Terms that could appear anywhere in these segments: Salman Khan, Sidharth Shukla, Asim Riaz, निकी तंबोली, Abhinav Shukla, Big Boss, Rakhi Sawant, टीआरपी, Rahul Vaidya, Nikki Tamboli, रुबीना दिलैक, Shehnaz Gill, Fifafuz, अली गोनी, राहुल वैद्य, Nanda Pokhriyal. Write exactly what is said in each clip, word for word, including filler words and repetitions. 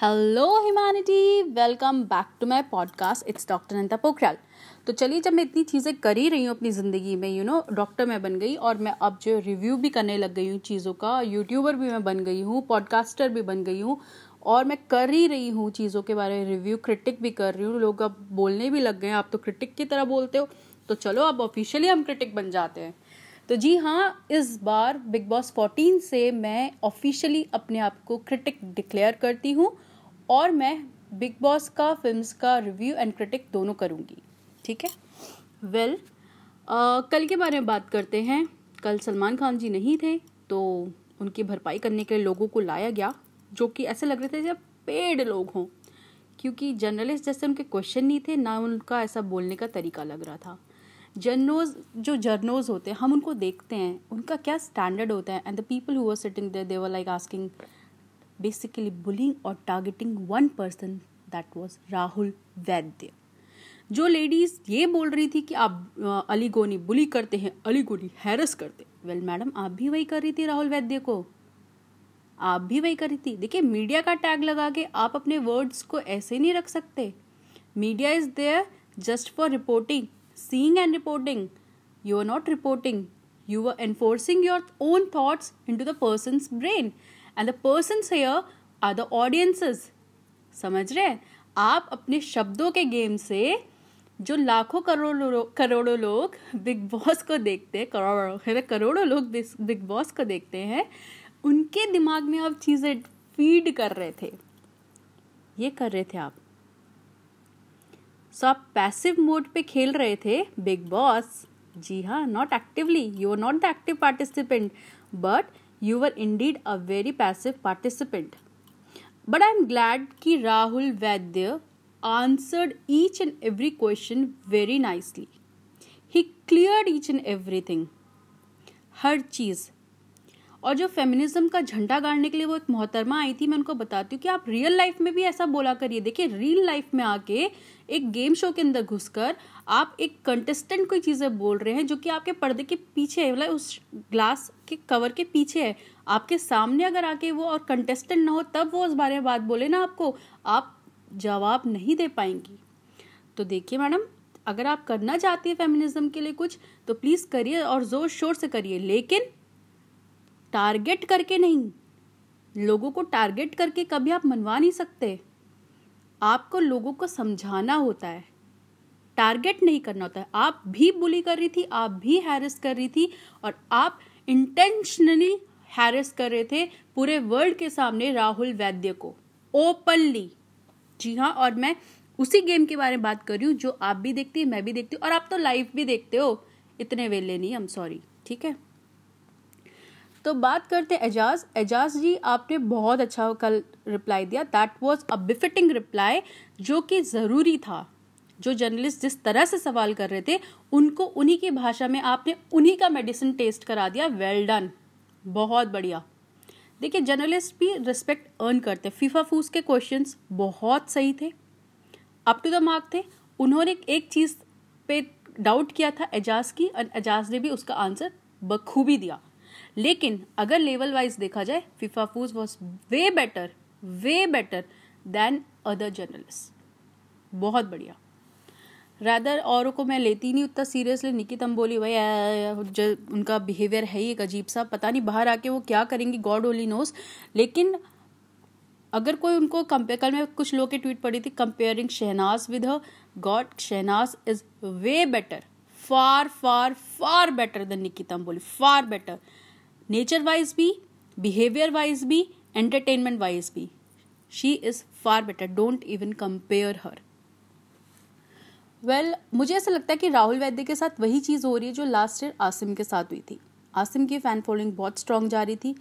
Hello humanity, welcome back to my podcast. It's doctor Nanda Pokhriyal. तो चलिए, जब मैं इतनी चीज़ें कर ही रही हूँ अपनी ज़िंदगी में, यू नो डॉक्टर मैं बन गई और मैं अब जो रिव्यू भी करने लग गई हूँ चीज़ों का, यूट्यूबर भी मैं बन गई हूँ, पॉडकास्टर भी बन गई हूँ और मैं कर ही रही हूँ चीज़ों के बारे में रिव्यू, क्रिटिक भी कर रही हूँ। लोग अब बोलने भी लग गए हैं आप तो क्रिटिक की तरह बोलते हो, तो चलो अब ऑफिशियली हम क्रिटिक बन जाते हैं। तो जी हाँ, इस बार बिग बॉस चौदह से मैं ऑफिशियली अपने आप को क्रिटिक डिक्लेयर करती हूँ और मैं बिग बॉस का, फिल्म्स का रिव्यू एंड क्रिटिक दोनों करूँगी। ठीक है, वेल well, uh, कल के बारे में बात करते हैं। कल सलमान खान जी नहीं थे तो उनकी भरपाई करने के लिए लोगों को लाया गया जो कि ऐसे लग रहे थे जब पेड लोग हों, क्योंकि जर्नलिस्ट जैसे उनके क्वेश्चन नहीं थे ना उनका ऐसा बोलने का तरीका लग रहा था। जर्नोज जो जर्नोज होते हैं, हम उनको देखते हैं उनका क्या स्टैंडर्ड होता है। And the people who are sitting there they were like asking basically bullying और targeting one person, that was राहुल वैद्य। जो लेडीज़ ये बोल रही थी कि आप अली गोनी बुली करते हैं, अली गोनी हैरस करते हैं, वेल मैडम आप भी वही कर रही थी, राहुल वैद्य को आप भी वही कर रही थी। देखिए, मीडिया का टैग लगा के आप अपने वर्ड्स को ऐसे नहीं रख सकते। Media is there just for reporting, seeing and reporting. You are not reporting. You are enforcing your own thoughts into the person's brain. And the persons here are the audiences. समझ रहे हैं? आप अपने शब्दों के गेम से जो लाखों करोड़ों करोड़ों लोग बिग बॉस को देखते हैं, करोड़ों करोड़ों लोग बिग बॉस को देखते हैं, उनके दिमाग में आप चीज़ें फीड कर रहे थे, ये कर रहे थे आप। सो आप पैसिव मोड पे खेल रहे थे बिग बॉस। जी हाँ, not actively, you are not the active participant but you are indeed a very passive participant. But I am glad कि राहुल वैद्य answered each and every question very nicely. He cleared each and everything, हर चीज़। और जो feminism का झंडा गाड़ने के लिए वो एक मोहतरमा आई थी, मैं उनको बताती हूँ कि आप रियल लाइफ में भी ऐसा बोला करिए। देखिए, रियल लाइफ में आके एक गेम शो के अंदर घुसकर आप एक कंटेस्टेंट कोई चीज़ें बोल रहे हैं जो कि आपके पर्दे के पीछे है, मतलब उस ग्लास के कवर के पीछे है। आपके सामने अगर आके वो और कंटेस्टेंट ना हो तब वो उस बारे में बात बोले ना, आपको आप जवाब नहीं दे पाएंगी। तो देखिए मैडम, अगर आप करना चाहती है फेमिनिज्म के लिए कुछ तो प्लीज़ करिए और ज़ोर शोर से करिए, लेकिन टारगेट करके नहीं। लोगों को टारगेट करके कभी आप मनवा नहीं सकते। आपको लोगों को समझाना होता है, टारगेट नहीं करना होता है। आप भी बुली कर रही थी, आप भी हैरेस कर रही थी और आप इंटेंशनली हैरेस कर रहे थे पूरे वर्ल्ड के सामने राहुल वैद्य को ओपनली। जी हाँ, और मैं उसी गेम के बारे में बात कर रही हूँ जो आप भी देखती है, मैं भी देखती हूँ और आप तो लाइव भी देखते हो, इतने वेले नहीं, आई एम सॉरी। ठीक है, तो बात करते एजाज। एजाज जी, आपने बहुत अच्छा कल रिप्लाई दिया, that was a befitting reply जो कि ज़रूरी था। जो जर्नलिस्ट जिस तरह से सवाल कर रहे थे उनको उन्हीं की भाषा में आपने उन्हीं का मेडिसिन टेस्ट करा दिया, वेल डन, बहुत बढ़िया। देखिए, जर्नलिस्ट भी रिस्पेक्ट अर्न करते हैं। फिफाफूस के क्वेश्चंस बहुत सही थे, अप टू द मार्क थे। उन्होंने एक चीज़ पे डाउट किया था एजाज की और एजाज ने भी उसका आंसर बखूबी दिया, लेकिन अगर लेवल वाइज देखा जाए फिफाफूज was way better way better than other journalist, बहुत बढ़िया। रादर औरों को मैं लेती नहीं उतना सीरियसली। निकी तंबोली, भाई उनका बिहेवियर है ही एक अजीब सा, पता नहीं बाहर आके वो क्या करेंगी, गॉड ओनली नोस। लेकिन अगर कोई उनको कंपेयर, कल मैं कुछ लोग के ट्वीट पढ़ी थी comparing Shehnaaz with her, God Shehnaaz is way better, far far far better than निकी तंबोली, far better. Nature wise भी, बिहेवियर वाइज भी, एंटरटेनमेंट वाइज भी, she is far better, don't even compare her. Well, मुझे ऐसा लगता है कि राहुल वैद्य के साथ वही चीज़ हो रही है जो लास्ट ईयर आसिम के साथ हुई थी। आसिम की फ़ैन फॉलोइंग बहुत स्ट्रॉन्ग जा रही थी,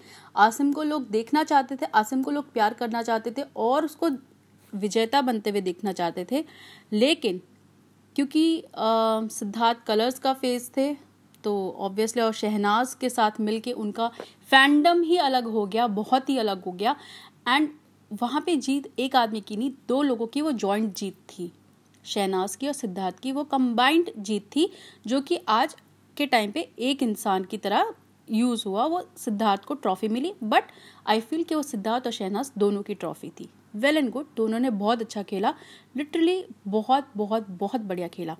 आसिम को लोग देखना चाहते थे, आसिम को लोग प्यार करना चाहते थे और उसको विजेता बनते हुए देखना चाहते थे। लेकिन क्योंकि आ, सिद्धार्थ कलर्स का फेस थे तो ऑब्वियसली, और शहनाज के साथ मिलके उनका फैंडम ही अलग हो गया, बहुत ही अलग हो गया। एंड वहाँ पे जीत एक आदमी की नहीं, दो लोगों की वो जॉइंट जीत थी, शहनाज की और सिद्धार्थ की, वो कंबाइंड जीत थी जो कि आज के टाइम पे एक इंसान की तरह यूज़ हुआ वो सिद्धार्थ को ट्रॉफी मिली, बट आई फील कि वो सिद्धार्थ और शहनाज दोनों की ट्रॉफी थी। वेल एंड गुड, दोनों ने बहुत अच्छा खेला, लिटरली बहुत बहुत बहुत बढ़िया खेला।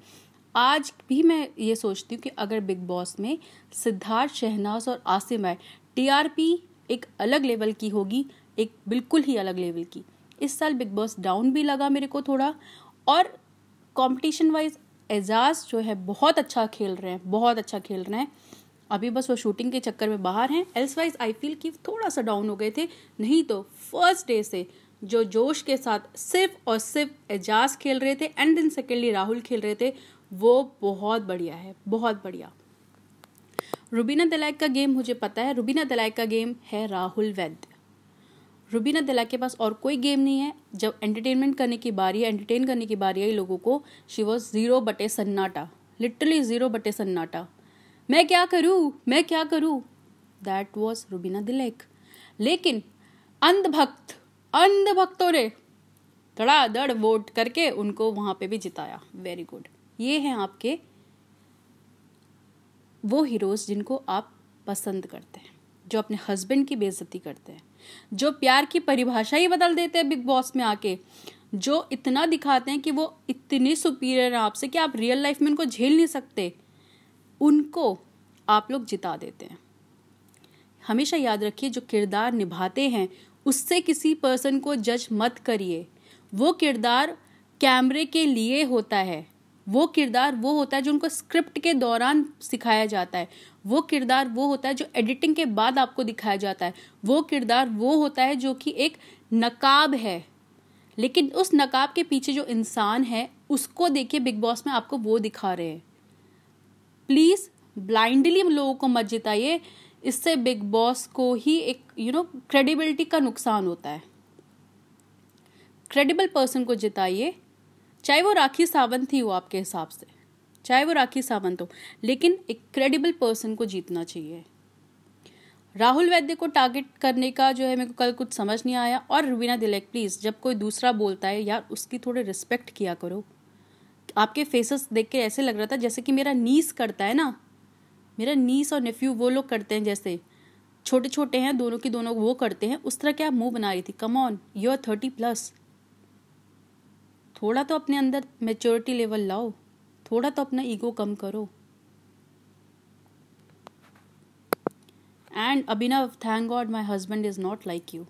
आज भी मैं ये सोचती हूँ कि अगर बिग बॉस में सिद्धार्थ, शहनाज और आसिम आए, टीआरपी एक अलग लेवल की होगी, एक बिल्कुल ही अलग लेवल की। इस साल बिग बॉस डाउन भी लगा मेरे को थोड़ा, और कंपटीशन वाइज एजाज जो है बहुत अच्छा खेल रहे हैं, बहुत अच्छा खेल रहे हैं। अभी बस वो शूटिंग के चक्कर में बाहर हैं, एल्सवाइज आई फील कि थोड़ा सा डाउन हो गए थे। नहीं तो फर्स्ट डे से जो जोश के साथ सिर्फ और सिर्फ एजाज खेल रहे थे, एंड देन सेकेंडली राहुल खेल रहे थे, वो बहुत बढ़िया है, बहुत बढ़िया। रुबीना दिलैक का गेम मुझे पता है, रुबीना दिलैक का गेम है राहुल वैद्य। रुबीना दिलैक के पास और कोई गेम नहीं है। जब एंटरटेनमेंट करने की बारी है, एंटरटेन करने की बारी आई लोगों को, शी वॉज जीरो बटे सन्नाटा, लिटरली जीरो बटे सन्नाटा। मैं क्या करूँ, मैं क्या करूँ, दैट वॉज रुबीना दिलैक। लेकिन अंधभक्त अंधभक्तों ने धड़ाधड़ वोट करके उनको वहाँ पे भी जिताया। वेरी गुड, ये हैं आपके वो हीरोज़ जिनको आप पसंद करते हैं, जो अपने हस्बैंड की बेइज्जती करते हैं, जो प्यार की परिभाषा ही बदल देते हैं बिग बॉस में आके, जो इतना दिखाते हैं कि वो इतने सुपीरियर हैं आपसे कि आप रियल लाइफ में उनको झेल नहीं सकते, उनको आप लोग जिता देते हैं। हमेशा याद रखिए, जो किरदार निभाते हैं उससे किसी पर्सन को जज मत करिए। वो किरदार कैमरे के लिए होता है, वो किरदार वो होता है जो उनको स्क्रिप्ट के दौरान सिखाया जाता है, वो किरदार वो होता है जो एडिटिंग के बाद आपको दिखाया जाता है, वो किरदार वो होता है जो कि एक नकाब है, लेकिन उस नकाब के पीछे जो इंसान है उसको देखिए। बिग बॉस में आपको वो दिखा रहे हैं। प्लीज़ ब्लाइंडली लोगों को मत जिताइए, इससे बिग बॉस को ही एक यू नो क्रेडिबिलिटी का नुकसान होता है। क्रेडिबल पर्सन को जिताइए, चाहे वो राखी सावंत ही हो आपके हिसाब से, चाहे वो राखी सावंत हो, लेकिन एक क्रेडिबल पर्सन को जीतना चाहिए। राहुल वैद्य को टारगेट करने का जो है मेरे को कल कुछ समझ नहीं आया। और रुबीना दिलैक, प्लीज़ जब कोई दूसरा बोलता है यार उसकी थोड़े रिस्पेक्ट किया करो। आपके फेसेस देख के ऐसे लग रहा था जैसे कि मेरा नीस करता है ना, मेरा नीस और नेफ्यू वो लोग करते हैं, जैसे छोटे छोटे हैं दोनों की दोनों वो करते हैं, उस तरह क्या मुँह बना रही थी। Come on, you are thirty plus, थोड़ा तो अपने अंदर मैच्योरिटी लेवल लाओ, थोड़ा तो अपना ईगो कम करो। And Abhinav, thank God my husband is not like you,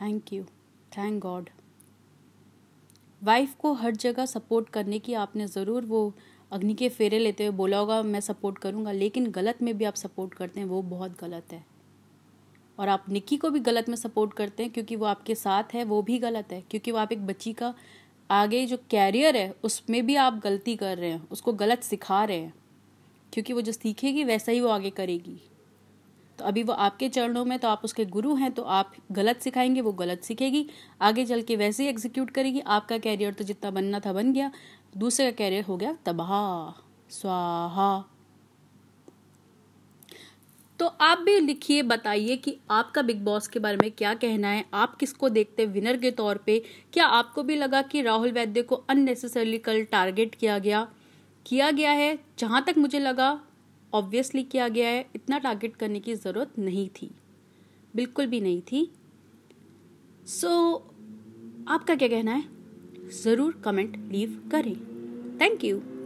thank you, thank God. Wife को हर जगह सपोर्ट करने की आपने ज़रूर वो अग्नि के फेरे लेते हुए बोला होगा मैं सपोर्ट करूँगा, लेकिन गलत में भी आप सपोर्ट करते हैं, वो बहुत गलत है। और आप निक्की को भी गलत में सपोर्ट करते हैं क्योंकि वो आपके साथ है, वो भी गलत है, क्योंकि वो आप एक बच्ची का आगे जो कैरियर है उसमें भी आप गलती कर रहे हैं, उसको गलत सिखा रहे हैं, क्योंकि वो जो सीखेगी वैसा ही वो आगे करेगी। तो अभी वो आपके चरणों में, तो आप उसके गुरु हैं, तो आप गलत सिखाएंगे, वो गलत सीखेगी, आगे चल के वैसे ही एग्जीक्यूट करेगी। आपका कैरियर तो जितना बनना था बन गया, दूसरे का कैरियर हो गया तबाह स्वाहा। तो आप भी लिखिए, बताइए कि आपका बिग बॉस के बारे में क्या कहना है, आप किसको देखते विनर के तौर पे। क्या आपको भी लगा कि राहुल वैद्य को अननेसेसरली कल टारगेट किया गया किया गया है? जहाँ तक मुझे लगा ऑब्वियसली किया गया है, इतना टारगेट करने की ज़रूरत नहीं थी, बिल्कुल भी नहीं थी। सो आपका क्या कहना है, ज़रूर कमेंट लीव करें। Thank you.